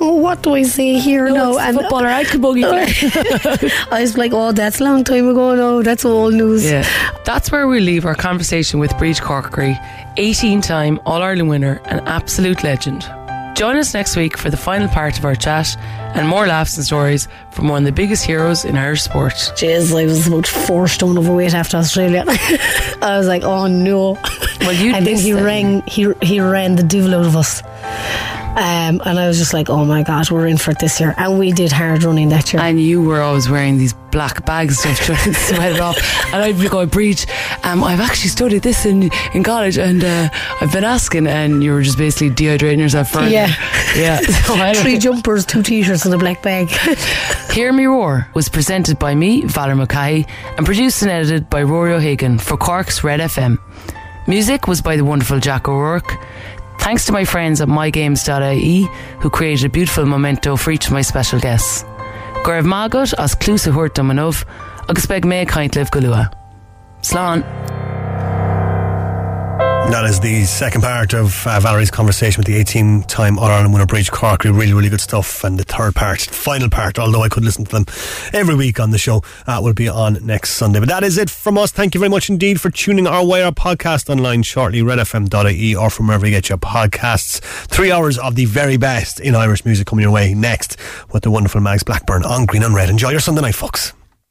oh, what do I say here now? And footballer, I'd camogie player. I was like, oh, that's a long time ago now, that's old news. Yeah. That's where we leave our conversation with Briege Corkery, 18-time All-Ireland winner and absolute legend. Join us next week for the final part of our chat and more laughs and stories from one of the biggest heroes in Irish sport. Jeez, I was about 4 stone overweight after Australia. I was like, oh no. Well, you. I think he ran the devil out of us. And I was just like, oh my God, we're in for it this year. And we did hard running that year. And you were always wearing these black bags to sweat it off. And I'd be going, Briege, I've actually studied this in college, and I've been asking, and you were just basically dehydrating yourself for yeah. So 3 jumpers, 2 t-shirts and a black bag. Hear Me Roar was presented by me, Valerie Mulcahy, and produced and edited by Rory O'Hagan for Cork's Red FM. Music was by the wonderful Jack O'Rourke. Thanks to my friends at mygames.ie who created a beautiful memento for each of my special guests. Gairb Magat as Clusa Hurtamanov, agus beg me Kaintlev Galua. Slán. That is the second part of Valerie's conversation with the 18-time All-Ireland winner Briege Corkery. Really, really good stuff. And the third part, final part, although I could listen to them every week on the show, will be on next Sunday. But that is it from us. Thank you very much indeed for tuning our way. Our podcast online shortly, redfm.ie, or from wherever you get your podcasts. 3 hours of the very best in Irish music coming your way next with the wonderful Mags Blackburn on Green and Red. Enjoy your Sunday night, folks.